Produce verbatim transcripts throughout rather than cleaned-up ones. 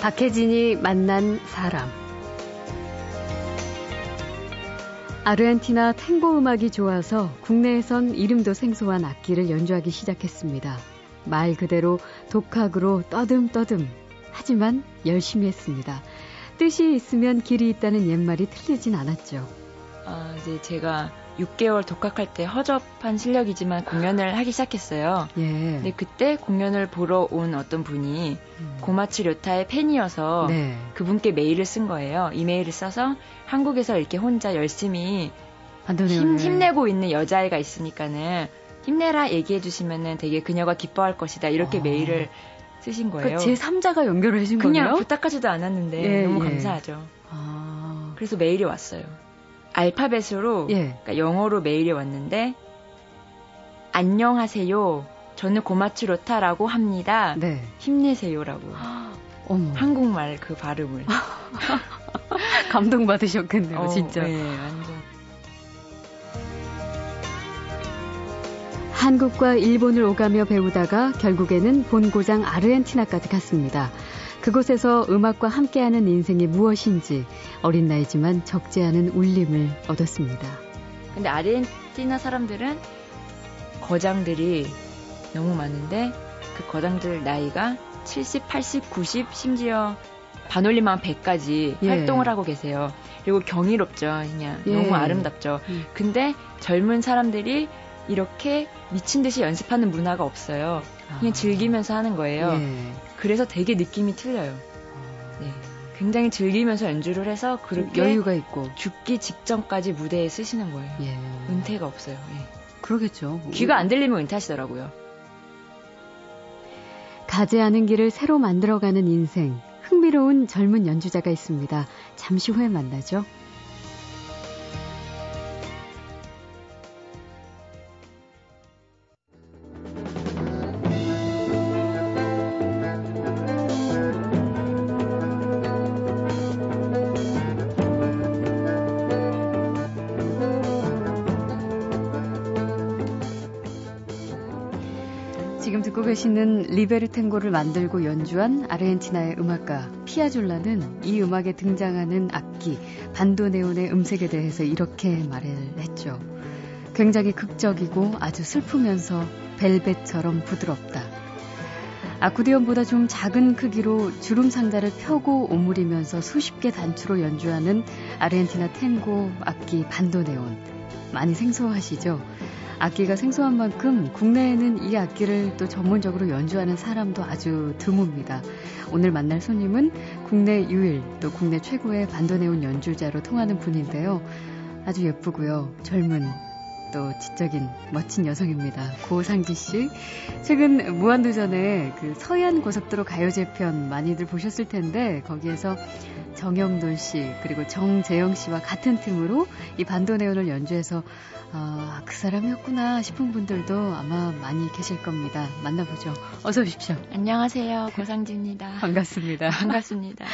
박혜진이 만난 사람. 아르헨티나 탱고 음악이 좋아서 국내에선 이름도 생소한 악기를 연주하기 시작했습니다. 말 그대로 독학으로 떠듬떠듬. 하지만 열심히 했습니다. 뜻이 있으면 길이 있다는 옛말이 틀리진 않았죠. 아, 이제 제가 육 개월 독학할 때 허접한 실력이지만 공연을 하기 시작했어요. 예. 근데 그때 공연을 보러 온 어떤 분이 음. 고마츠 료타의 팬이어서 네. 그분께 메일을 쓴 거예요. 이메일을 써서 한국에서 이렇게 혼자 열심히 힘, 힘내고 있는 여자애가 있으니까는 힘내라 얘기해 주시면은 되게 그녀가 기뻐할 것이다. 이렇게 어. 메일을 쓰신 거예요. 그 제삼자가 연결을 해준 거예요? 그냥 부탁하지도 않았는데 예, 너무 예. 감사하죠. 아. 그래서 메일이 왔어요. 알파벳으로 예. 그러니까 영어로 메일이 왔는데 안녕하세요. 저는 고마츠 료타라고 합니다. 네. 힘내세요라고. 어머. 한국말 그 발음을. 감동받으셨겠네요. 어, 진짜. 네, 완전. 한국과 일본을 오가며 배우다가 결국에는 본고장 아르헨티나까지 갔습니다. 그곳에서 음악과 함께하는 인생이 무엇인지 어린 나이지만 적지 않은 울림을 얻었습니다. 근데 아르헨티나 사람들은 거장들이 너무 많은데 그 거장들 나이가 칠십, 팔십, 구십 심지어 반올림하면 백까지 예. 활동을 하고 계세요. 그리고 경이롭죠. 그냥 예. 너무 아름답죠. 음. 근데 젊은 사람들이 이렇게 미친 듯이 연습하는 문화가 없어요. 그냥 즐기면서 하는 거예요. 예. 그래서 되게 느낌이 틀려요. 네. 굉장히 즐기면서 연주를 해서 그렇게 여유가 있고 죽기 직전까지 무대에 쓰시는 거예요. 예. 은퇴가 없어요. 예. 그러겠죠. 귀가 안 들리면 은퇴하시더라고요. 가지 않은 길을 새로 만들어가는 인생. 흥미로운 젊은 연주자가 있습니다. 잠시 후에 만나죠. 지금 듣고 계시는 리베르탱고를 만들고 연주한 아르헨티나의 음악가 피아졸라는 이 음악에 등장하는 악기 반도네온의 음색에 대해서 이렇게 말을 했죠. 굉장히 극적이고 아주 슬프면서 벨벳처럼 부드럽다. 아코디언보다 좀 작은 크기로 주름 상자를 펴고 오므리면서 수십 개 단추로 연주하는 아르헨티나 탱고 악기 반도네온. 많이 생소하시죠? 악기가 생소한 만큼 국내에는 이 악기를 또 전문적으로 연주하는 사람도 아주 드뭅니다. 오늘 만날 손님은 국내 유일 또 국내 최고의 반도네온 연주자로 통하는 분인데요. 아주 예쁘고요. 젊은 또 지적인 멋진 여성입니다. 고상지 씨. 최근 무한도전에 그 서해안고속도로 가요제 편 많이들 보셨을 텐데 거기에서 정영돈 씨 그리고 정재영 씨와 같은 팀으로 이 반도네온을 연주해서 아, 그 사람이었구나 싶은 분들도 아마 많이 계실 겁니다. 만나보죠. 어서 오십시오. 안녕하세요. 고상지입니다. 반갑습니다. 반갑습니다.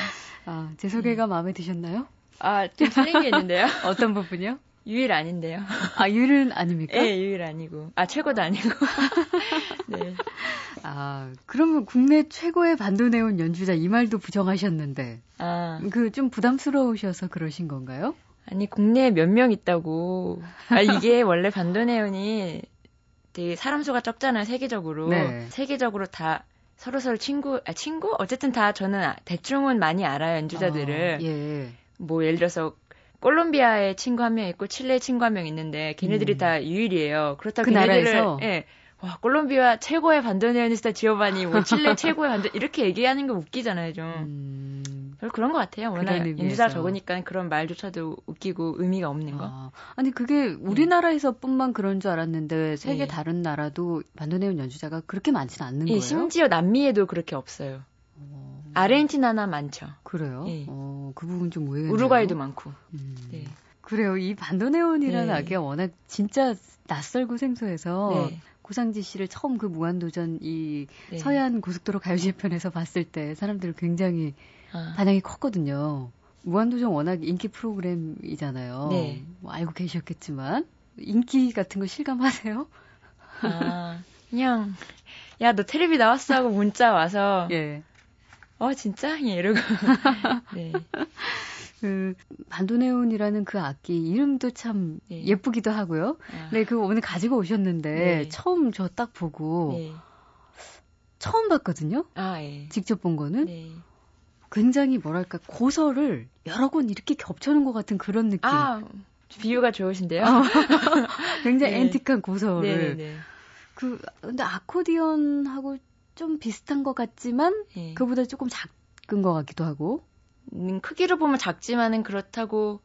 아, 제 소개가 마음에 드셨나요? 아, 좀 틀린 게 있는데요. 어떤 부분이요? 유일 아닌데요. 아, 유일은 아닙니까? 네, 유일 아니고. 아, 최고도 아니고. 네. 아, 그러면 국내 최고의 반도네온 연주자 이 말도 부정하셨는데. 아. 그 좀 부담스러우셔서 그러신 건가요? 아니, 국내에 몇 명 있다고. 아, 이게 원래 반도네온이 되게 사람 수가 적잖아요, 세계적으로. 네. 세계적으로 다 서로서로 친구, 아, 친구? 어쨌든 다 저는 대충은 많이 알아요, 연주자들을. 아, 예. 뭐, 예를 들어서 콜롬비아에 친구 한 명 있고 칠레에 친구 한 명 있는데 걔네들이 음. 다 유일이에요. 그렇다고 그 걔네들을 예. 와, 콜롬비아 최고의 반도네오니스타 지오바니, 뭐 칠레 최고의 반도 이렇게 얘기하는 게 웃기잖아요, 좀. 음. 별로 그런 것 같아요. 워낙 연주자 적으니까 그런 말조차도 웃기고 의미가 없는 거. 아, 아니 그게 우리나라에서뿐만 네. 그런 줄 알았는데 세계 네. 다른 나라도 반도네온 연주자가 그렇게 많지는 않는 예, 거예요. 심지어 남미에도 그렇게 없어요. 오. 아르헨티나나 많죠. 그래요? 예. 어, 그 부분 좀 의외네요. 우루과이도 많고. 음. 네. 그래요. 이 반도네온이라는 네. 악기가 워낙 진짜 낯설고 생소해서 네. 고상지 씨를 처음 그 무한도전 이 네. 서해안 고속도로 가요제 편에서 봤을 때 사람들이 굉장히 아. 반응이 컸거든요. 무한도전 워낙 인기 프로그램이잖아요. 네. 뭐 알고 계셨겠지만 인기 같은 거 실감하세요? 아, 그냥 야, 너 텔레비 나왔어 하고 문자 와서 예. 어, 진짜? 예, 이러고. 네. 그 반도네온이라는 그 악기 이름도 참 네. 예쁘기도 하고요. 아. 네, 그 오늘 가지고 오셨는데 네. 처음 저 딱 보고 네. 처음 봤거든요. 아, 예. 직접 본 거는 네. 굉장히 뭐랄까 고서를 여러 권 이렇게 겹쳐놓은 것 같은 그런 느낌. 아, 비유가 좋으신데요. 아, 굉장히 네. 앤틱한 고서를. 네, 네, 네. 그 근데 아코디언하고 좀 비슷한 것 같지만 네. 그보다 조금 작은 것 같기도 하고. 음, 크기로 보면 작지만은 그렇다고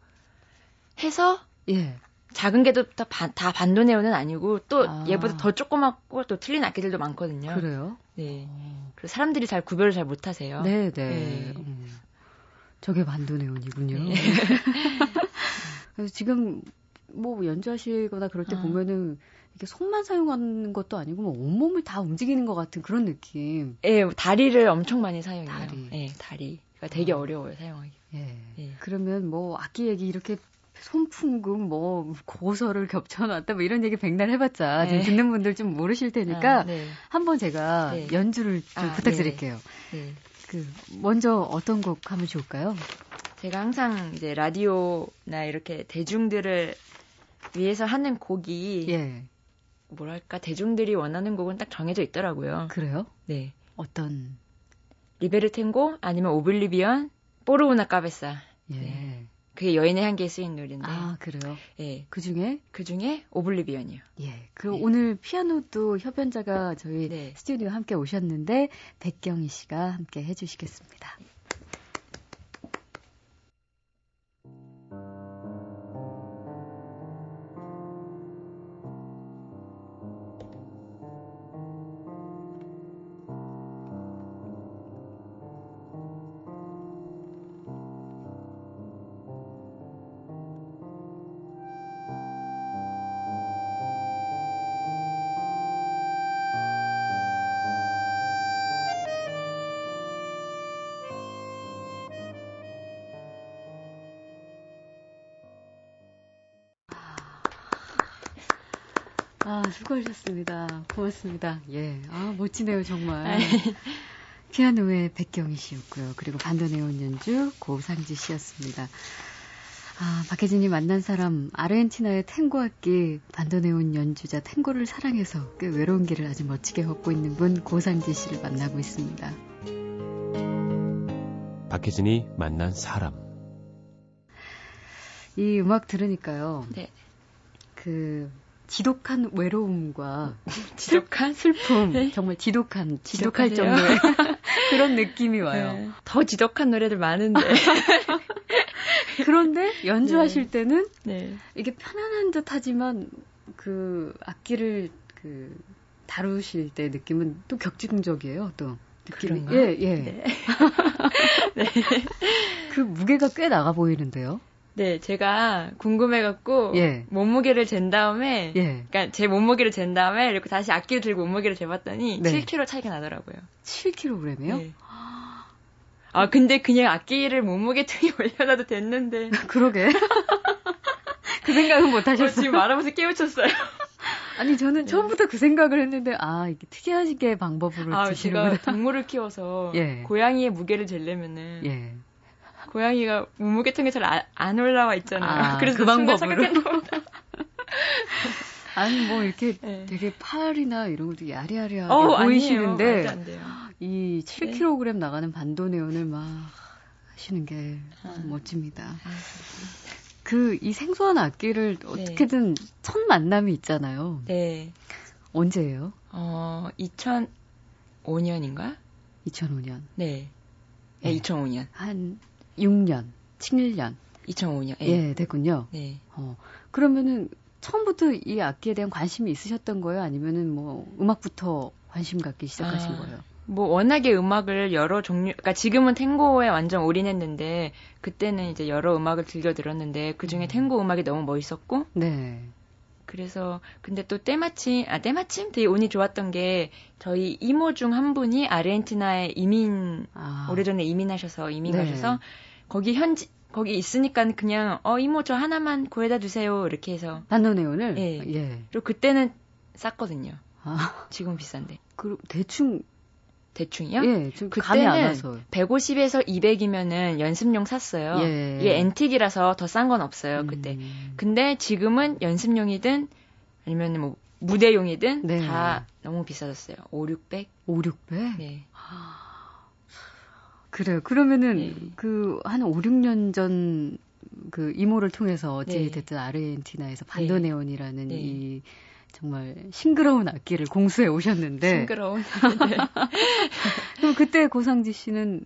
해서 예. 작은 게도 다, 다 반도네온은 아니고 또 아. 얘보다 더 조그맣고 또 틀린 악기들도 많거든요. 그래요? 네. 오. 그래서 사람들이 잘 구별을 잘 못하세요. 네네. 네. 음. 저게 반도네온이군요. 네. 그래서 지금 뭐 연주하시거나 그럴 때 아. 보면은 이렇게 손만 사용하는 것도 아니고 뭐 온몸을 다 움직이는 것 같은 그런 느낌. 예, 네, 다리를 엄청 많이 사용해요. 다리. 예, 네, 다리. 되게 어. 어려워요, 사용하기. 예. 예. 그러면 뭐 악기 얘기 이렇게 손풍금 뭐 고서를 겹쳐놨다 뭐 이런 얘기 백날 해봤자 예. 지금 듣는 분들 좀 모르실 테니까 아, 네. 한번 제가 네. 연주를 좀 아, 부탁드릴게요. 네. 네. 그 먼저 어떤 곡 하면 좋을까요? 제가 항상 이제 라디오나 이렇게 대중들을 위해서 하는 곡이 예. 뭐랄까 대중들이 원하는 곡은 딱 정해져 있더라고요. 그래요? 네. 어떤? 리베르탱고 아니면 오블리비언, 뽀르우나 까베싸. 예. 네. 그게 여인의 향기에 쓰인 노래인데. 아, 그래요? 예. 그 중에? 그 중에 오블리비언이요. 예. 그리고 네. 오늘 피아노도 협연자가 저희 네. 스튜디오에 함께 오셨는데, 백경희 씨가 함께 해주시겠습니다. 네. 아, 수고하셨습니다. 고맙습니다. 예. 아, 멋지네요, 정말. 피아노의 백경희 씨였고요. 그리고 반도네온 연주 고상지 씨였습니다. 아, 박혜진이 만난 사람, 아르헨티나의 탱고 악기, 반도네온 연주자 탱고를 사랑해서 꽤 외로운 길을 아주 멋지게 걷고 있는 분 고상지 씨를 만나고 있습니다. 박혜진이 만난 사람. 이 음악 들으니까요. 네. 그... 지독한 외로움과 지독한 슬픔, 네. 정말 지독한, 지독할 지독하세요? 정도의 그런 느낌이 와요. 네. 더 지독한 노래들 많은데. 그런데 연주하실 네. 때는 네. 이게 편안한 듯 하지만 그 악기를 그 다루실 때 느낌은 또 격진적이에요, 또. 느낌이. 그런가? 예, 예. 네. 네. 그 무게가 꽤 나가 보이는데요. 네, 제가 궁금해갖고 예. 몸무게를 잰 다음에, 예. 그러니까 제 몸무게를 잰 다음에 이렇게 다시 악기를 들고 몸무게를 재봤더니 네. 칠 킬로그램 차이가 나더라고요. 칠 킬로그램이요? 네. 아, 근데 그냥 악기를 몸무게 등에 올려놔도 됐는데. 그러게. 그 생각은 못하셨어요. 어, 지금 말하면서 깨우쳤어요. 아니, 저는 처음부터 네. 그 생각을 했는데, 아, 이게 특이하게 방법으로 아, 제가 동물을 키워서 예. 고양이의 무게를 재려면은. 예. 고양이가 몸무게통에 잘 안 올라와 있잖아요. 아, 그래서 그 방법으로. 아니 뭐 이렇게 네. 되게 팔이나 이런 것도 야리야리하게 어, 보이시는데 아니에요. 이 칠 킬로그램 네. 나가는 반도네온을 막 하시는 게 아. 멋집니다. 아, 그 이 생소한 악기를 어떻게든 네. 첫 만남이 있잖아요. 네. 언제예요? 어 이천오 년인가? 이천오 년. 네. 네. 이천오 년. 한 육 년, 칠 년. 이천오 년. 예, 예 됐군요. 네. 어, 그러면은 처음부터 이 악기에 대한 관심이 있으셨던 거예요? 아니면은 뭐 음악부터 관심 갖기 시작하신 아, 거예요? 뭐 워낙에 음악을 여러 종류, 그러니까 지금은 탱고에 완전 올인했는데 그때는 이제 여러 음악을 즐겨 들었는데 그 중에 음. 탱고 음악이 너무 멋있었고. 네. 그래서 근데 또 때마침 아 때마침 되게 운이 좋았던 게 저희 이모 중 한 분이 아르헨티나에 이민 아. 오래전에 이민하셔서 이민 네. 가셔서 거기 현지 거기 있으니까 그냥 어 이모 저 하나만 구해다 주세요 이렇게 해서 반도네온을 예. 예. 그리고 그때는 쌌거든요. 아. 지금 비싼데. 그럼 대충 대충이요? 예, 지금 감이 안 와서. 백오십에서 이백이면은 연습용 샀어요. 예. 이게 앤틱이라서 더 싼 건 없어요, 그때. 음. 근데 지금은 연습용이든 아니면 뭐 무대용이든 네. 다 너무 비싸졌어요. 오천육백? 오천육백? 네. 그래요. 그러면은 네. 그 한 오, 육 년 전 그 이모를 통해서 어찌 됐든 네. 아르헨티나에서 반도네온이라는 네. 이 정말 싱그러운 악기를 공수해 오셨는데. 싱그러운. 네. 그럼 그때 고상지 씨는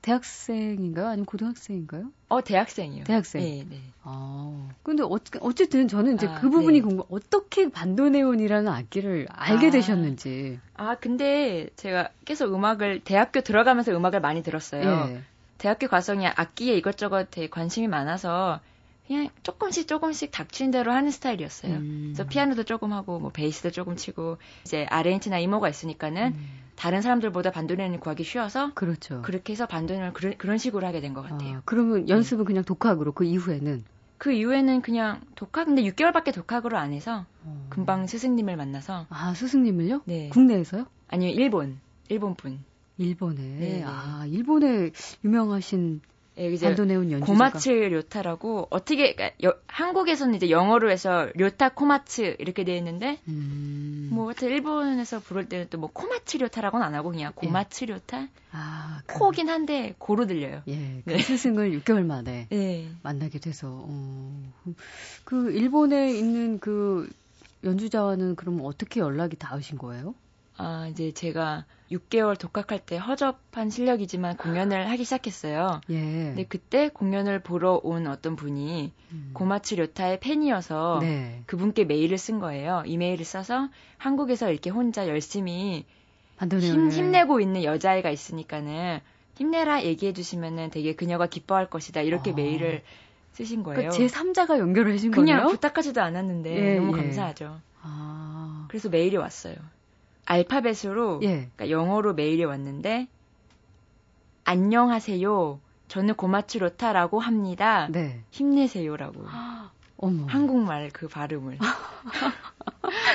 대학생인가요? 아니면 고등학생인가요? 어, 대학생이요. 대학생. 네, 네. 아. 근데 어, 어쨌든 저는 이제 아, 그 부분이 네. 궁금, 어떻게 반도네온이라는 악기를 알게 아, 되셨는지. 아, 근데 제가 계속 음악을, 대학교 들어가면서 음악을 많이 들었어요. 네. 대학교 과정이 악기에 이것저것 되게 관심이 많아서 그냥 조금씩 조금씩 닥친 대로 하는 스타일이었어요. 음. 그래서 피아노도 조금 하고 뭐 베이스도 조금 치고 이제 아르헨티나 이모가 있으니까는 음. 다른 사람들보다 반도네온을 구하기 쉬워서 그렇죠. 그렇게 해서 반도네온을 그런 그런 식으로 하게 된 것 같아요. 아, 그러면 연습은 네. 그냥 독학으로 그 이후에는 그 이후에는 그냥 독학 근데 육 개월밖에 독학으로 안 해서 음. 금방 스승님을 만나서 아 스승님을요? 네 국내에서요? 아니요 일본 일본 분 일본에 네. 아 일본에 유명하신 예, 이제 반도네온 연주자가 고마츠 료타라고 어떻게 그러니까 여, 한국에서는 이제 영어로 해서 료타 코마츠 이렇게 돼 있는데 음. 뭐 하여튼 일본에서 부를 때는 또 뭐 코마츠 료타라고는 안 하고 그냥 고마츠 예. 료타 아, 그, 코긴 한데 고로 들려요. 예, 그 네. 스승을 육 개월 만에 예. 만나게 돼서 어, 그 일본에 있는 그 연주자와는 그럼 어떻게 연락이 닿으신 거예요? 아, 이제 제가 육 개월 독학할 때 허접한 실력이지만 공연을 하기 시작했어요. 예. 근데 그때 공연을 보러 온 어떤 분이 음. 고마츠 료타의 팬이어서 네. 그분께 메일을 쓴 거예요. 이메일을 써서 한국에서 이렇게 혼자 열심히 힘, 힘내고 있는 여자애가 있으니까는 힘내라 얘기해 주시면은 되게 그녀가 기뻐할 것이다. 이렇게 아. 메일을 쓰신 거예요. 그 제삼자가 연결을 해준 거예요? 그냥 부탁하지도 않았는데 예, 너무 예. 감사하죠. 아. 그래서 메일이 왔어요. 알파벳으로 예. 그러니까 영어로 메일이 왔는데 안녕하세요. 저는 고마츠 료타라고 합니다. 네. 힘내세요라고. 어머. 한국말 그 발음을.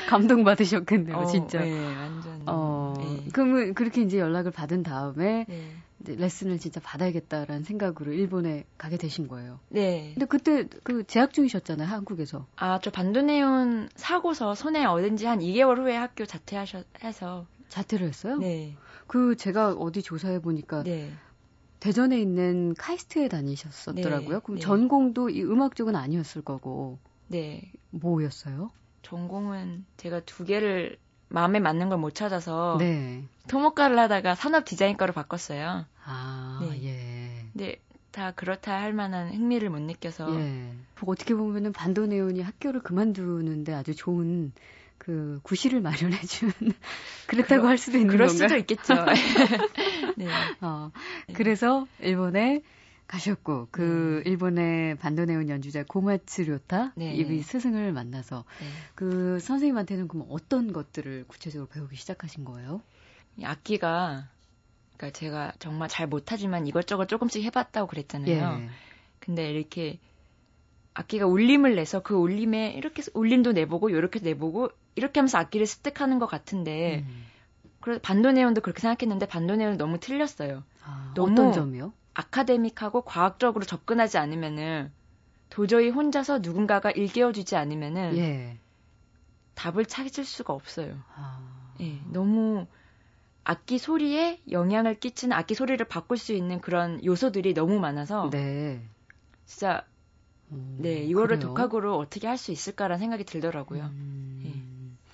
감동 받으셨겠네요, 어, 진짜. 네, 완전. 어, 네. 그러면 그렇게 이제 연락을 받은 다음에 네. 이제 레슨을 진짜 받아야겠다라는 생각으로 일본에 가게 되신 거예요. 네. 근데 그때 그 재학 중이셨잖아요, 한국에서. 아, 저 반도네온 사고서 손에 얻은 지 한 이 개월 후에 학교 자퇴하셔서 자퇴를 했어요? 네. 그 제가 어디 조사해 보니까 네. 대전에 있는 카이스트에 다니셨었더라고요. 네. 그럼 네. 전공도 이 음악 쪽은 아니었을 거고. 네. 뭐였어요? 전공은 제가 두 개를 마음에 맞는 걸 못 찾아서 네. 토목과를 하다가 산업 디자인과로 바꿨어요. 아, 네. 예. 근데 다 그렇다 할 만한 흥미를 못 느껴서 예. 어떻게 보면은 반도네온이 학교를 그만두는데 아주 좋은 그 구실을 마련해 준 그렇다고 그러, 할 수도 있는 그럴 건가요? 수도 있겠죠. 네. 어, 그래서 일본에 가셨고 그 음. 일본의 반도네온 연주자 고마츠 료타 네. 이 스승을 만나서 네. 그 선생님한테는 그럼 어떤 것들을 구체적으로 배우기 시작하신 거예요? 악기가 그러니까 제가 정말 잘 못하지만 이것저것 조금씩 해봤다고 그랬잖아요. 예. 근데 이렇게 악기가 울림을 내서 그 울림에 이렇게 울림도 내보고 이렇게 내보고 이렇게 하면서 악기를 습득하는 것 같은데 음. 그래서 반도네온도 그렇게 생각했는데 반도네온은 너무 틀렸어요. 아, 너무 어떤 점이요? 아카데믹하고 과학적으로 접근하지 않으면은 도저히 혼자서 누군가가 일깨워주지 않으면은 예. 답을 찾을 수가 없어요. 아... 예, 너무 악기 소리에 영향을 끼치는 악기 소리를 바꿀 수 있는 그런 요소들이 너무 많아서 네. 진짜 음, 네 이거를 그래요? 독학으로 어떻게 할 수 있을까라는 생각이 들더라고요. 음... 예.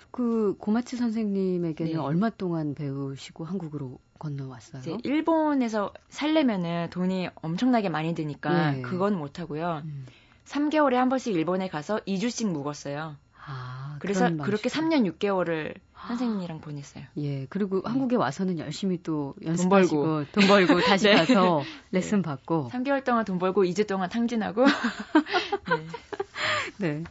그 고마츠 선생님에게는 네. 얼마 동안 배우시고 한국으로 건너왔어요? 이제 일본에서 살려면은 돈이 엄청나게 많이 드니까 네. 그건 못하고요. 음. 삼 개월에 한 번씩 일본에 가서 이 주씩 묵었어요. 아, 그래서 그렇게 삼 년 육 개월을 아. 선생님이랑 보냈어요. 예, 그리고 네. 한국에 와서는 열심히 또 연습하시고 돈 벌고, 돈 벌고 다시 네. 가서 레슨 네. 받고 삼 개월 동안 돈 벌고 이 주 동안 탕진하고 네. 네.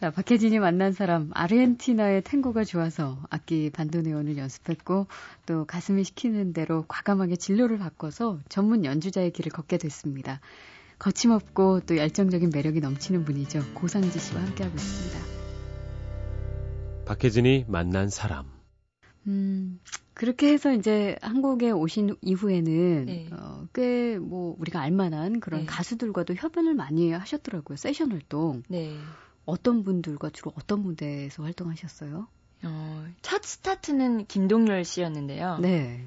자, 박혜진이 만난 사람, 아르헨티나의 탱고가 좋아서 악기 반도네온을 연습했고 또 가슴이 시키는 대로 과감하게 진로를 바꿔서 전문 연주자의 길을 걷게 됐습니다. 거침없고 또 열정적인 매력이 넘치는 분이죠. 고상지 씨와 함께하고 있습니다. 박혜진이 만난 사람. 음, 그렇게 해서 이제 한국에 오신 이후에는 네. 어, 꽤 뭐 우리가 알만한 그런 네. 가수들과도 협연을 많이 하셨더라고요. 세션 활동. 네. 어떤 분들과 주로 어떤 무대에서 활동하셨어요? 어, 첫 스타트는 김동률 씨였는데요. 네.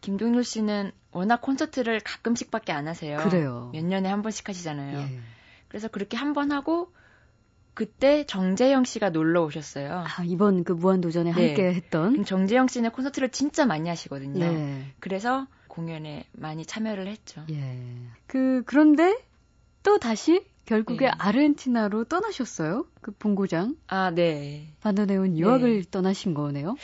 김동률 씨는 워낙 콘서트를 가끔씩밖에 안 하세요. 그래요. 몇 년에 한 번씩 하시잖아요. 예. 그래서 그렇게 한 번 하고 그때 정재영 씨가 놀러 오셨어요. 아, 이번 그 무한도전에 네. 함께 했던. 정재영 씨는 콘서트를 진짜 많이 하시거든요. 네. 그래서 공연에 많이 참여를 했죠. 예. 그, 그런데 또 다시 결국에 네. 아르헨티나로 떠나셨어요? 그 본고장. 아, 네. 반도네온 유학을 네. 떠나신 거네요.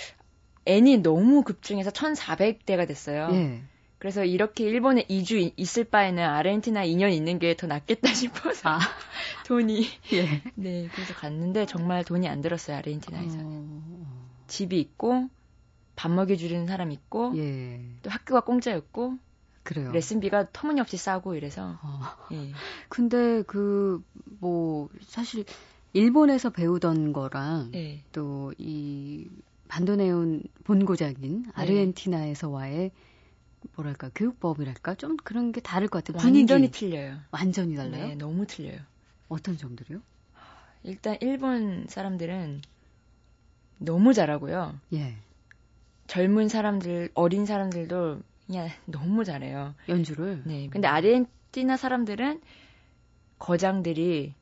N이 너무 급증해서 천사백 대가 됐어요. 예. 그래서 이렇게 일본에 이 주 있을 바에는 아르헨티나 이 년 있는 게 더 낫겠다 싶어서 아. 돈이 예. 네 그래서 갔는데 정말 돈이 안 들었어요. 아르헨티나에서는 어... 집이 있고 밥 먹여주는 사람 있고 예. 또 학교가 공짜였고 그래요. 레슨비가 터무니없이 싸고 이래서 어... 예. 근데 그 뭐 사실 일본에서 배우던 거랑 예. 또 이 반도네온 본고장인 아르헨티나에서와의 뭐랄까 교육법이랄까 좀 그런 게 다를 것 같아요. 분위기. 완전히 틀려요. 완전히 달라요? 네, 너무 틀려요. 어떤 점들이요? 일단 일본 사람들은 너무 잘하고요. 예. 젊은 사람들, 어린 사람들도 그냥 너무 잘해요. 연주를? 네. 근데 아르헨티나 사람들은 거장들이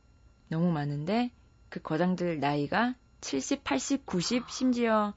너무 많은데 그 거장들 나이가 칠십, 팔십, 구십 심지어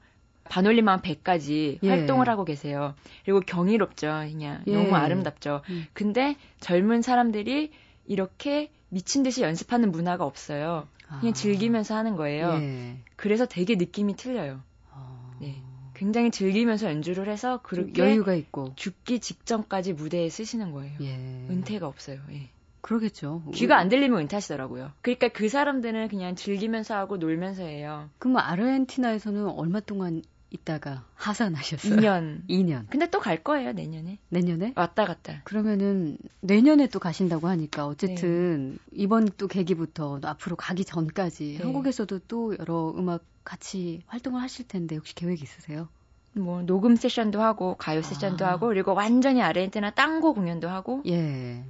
반올림한 백까지 예. 활동을 하고 계세요. 그리고 경이롭죠. 그냥 예. 너무 아름답죠. 음. 근데 젊은 사람들이 이렇게 미친 듯이 연습하는 문화가 없어요. 그냥 아. 즐기면서 하는 거예요. 예. 그래서 되게 느낌이 틀려요. 아. 네. 굉장히 즐기면서 연주를 해서 그렇게 여유가 있고 죽기 직전까지 무대에 쓰시는 거예요. 예. 은퇴가 없어요. 예. 그러겠죠. 귀가 안 들리면 은퇴하시더라고요. 그러니까 그 사람들은 그냥 즐기면서 하고 놀면서 해요. 그럼 아르헨티나에서는 얼마 동안 있다가 하산하셨어요? 이 년. 이 년. 근데 또 갈 거예요, 내년에. 내년에? 왔다 갔다. 그러면은 내년에 또 가신다고 하니까 어쨌든 네. 이번 또 계기부터 또 앞으로 가기 전까지 네. 한국에서도 또 여러 음악 같이 활동을 하실 텐데 혹시 계획 있으세요? 뭐 녹음 세션도 하고 가요 세션도 아. 하고 그리고 완전히 아르헨티나 땅고 공연도 하고 예.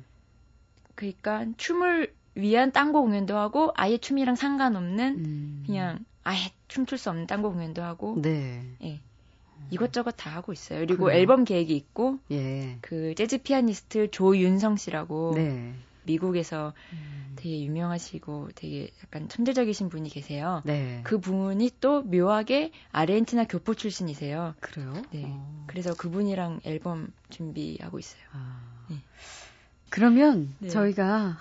그러니까 춤을 위한 딴거 공연도 하고 아예 춤이랑 상관없는 음. 그냥 아예 춤출 수 없는 딴거 공연도 하고 네. 예. 이것저것 다 하고 있어요. 그리고 그래요. 앨범 계획이 있고 예. 그 재즈 피아니스트 조윤성 씨라고 네. 미국에서 음. 되게 유명하시고 되게 약간 천재적이신 분이 계세요. 네. 그 분이 또 묘하게 아르헨티나 교포 출신이세요. 그래요? 네. 오. 그래서 그분이랑 앨범 준비하고 있어요. 아. 예. 그러면 네. 저희가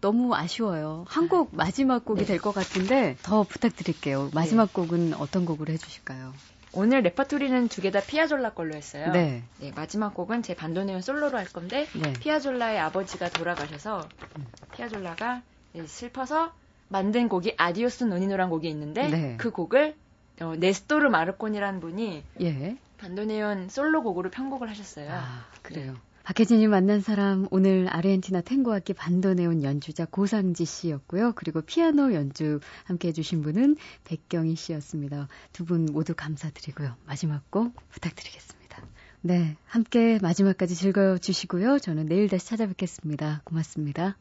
너무 아쉬워요. 한 곡 마지막 곡이 네. 될 것 같은데 더 부탁드릴게요. 마지막 네. 곡은 어떤 곡으로 해주실까요? 오늘 레퍼토리는 두 개 다 피아졸라 걸로 했어요. 네. 네, 마지막 곡은 제 반도네온 솔로로 할 건데 네. 피아졸라의 아버지가 돌아가셔서 피아졸라가 슬퍼서 만든 곡이 아디오스 노니노란 곡이 있는데 네. 그 곡을 어, 네스토르 마르콘이라는 분이 예. 반도네온 솔로 곡으로 편곡을 하셨어요. 아, 그래요. 네. 박혜진이 만난 사람, 오늘 아르헨티나 탱고악기 반도네온 연주자 고상지 씨였고요. 그리고 피아노 연주 함께 해주신 분은 백경희 씨였습니다. 두 분 모두 감사드리고요. 마지막 곡 부탁드리겠습니다. 네, 함께 마지막까지 즐거워주시고요. 저는 내일 다시 찾아뵙겠습니다. 고맙습니다.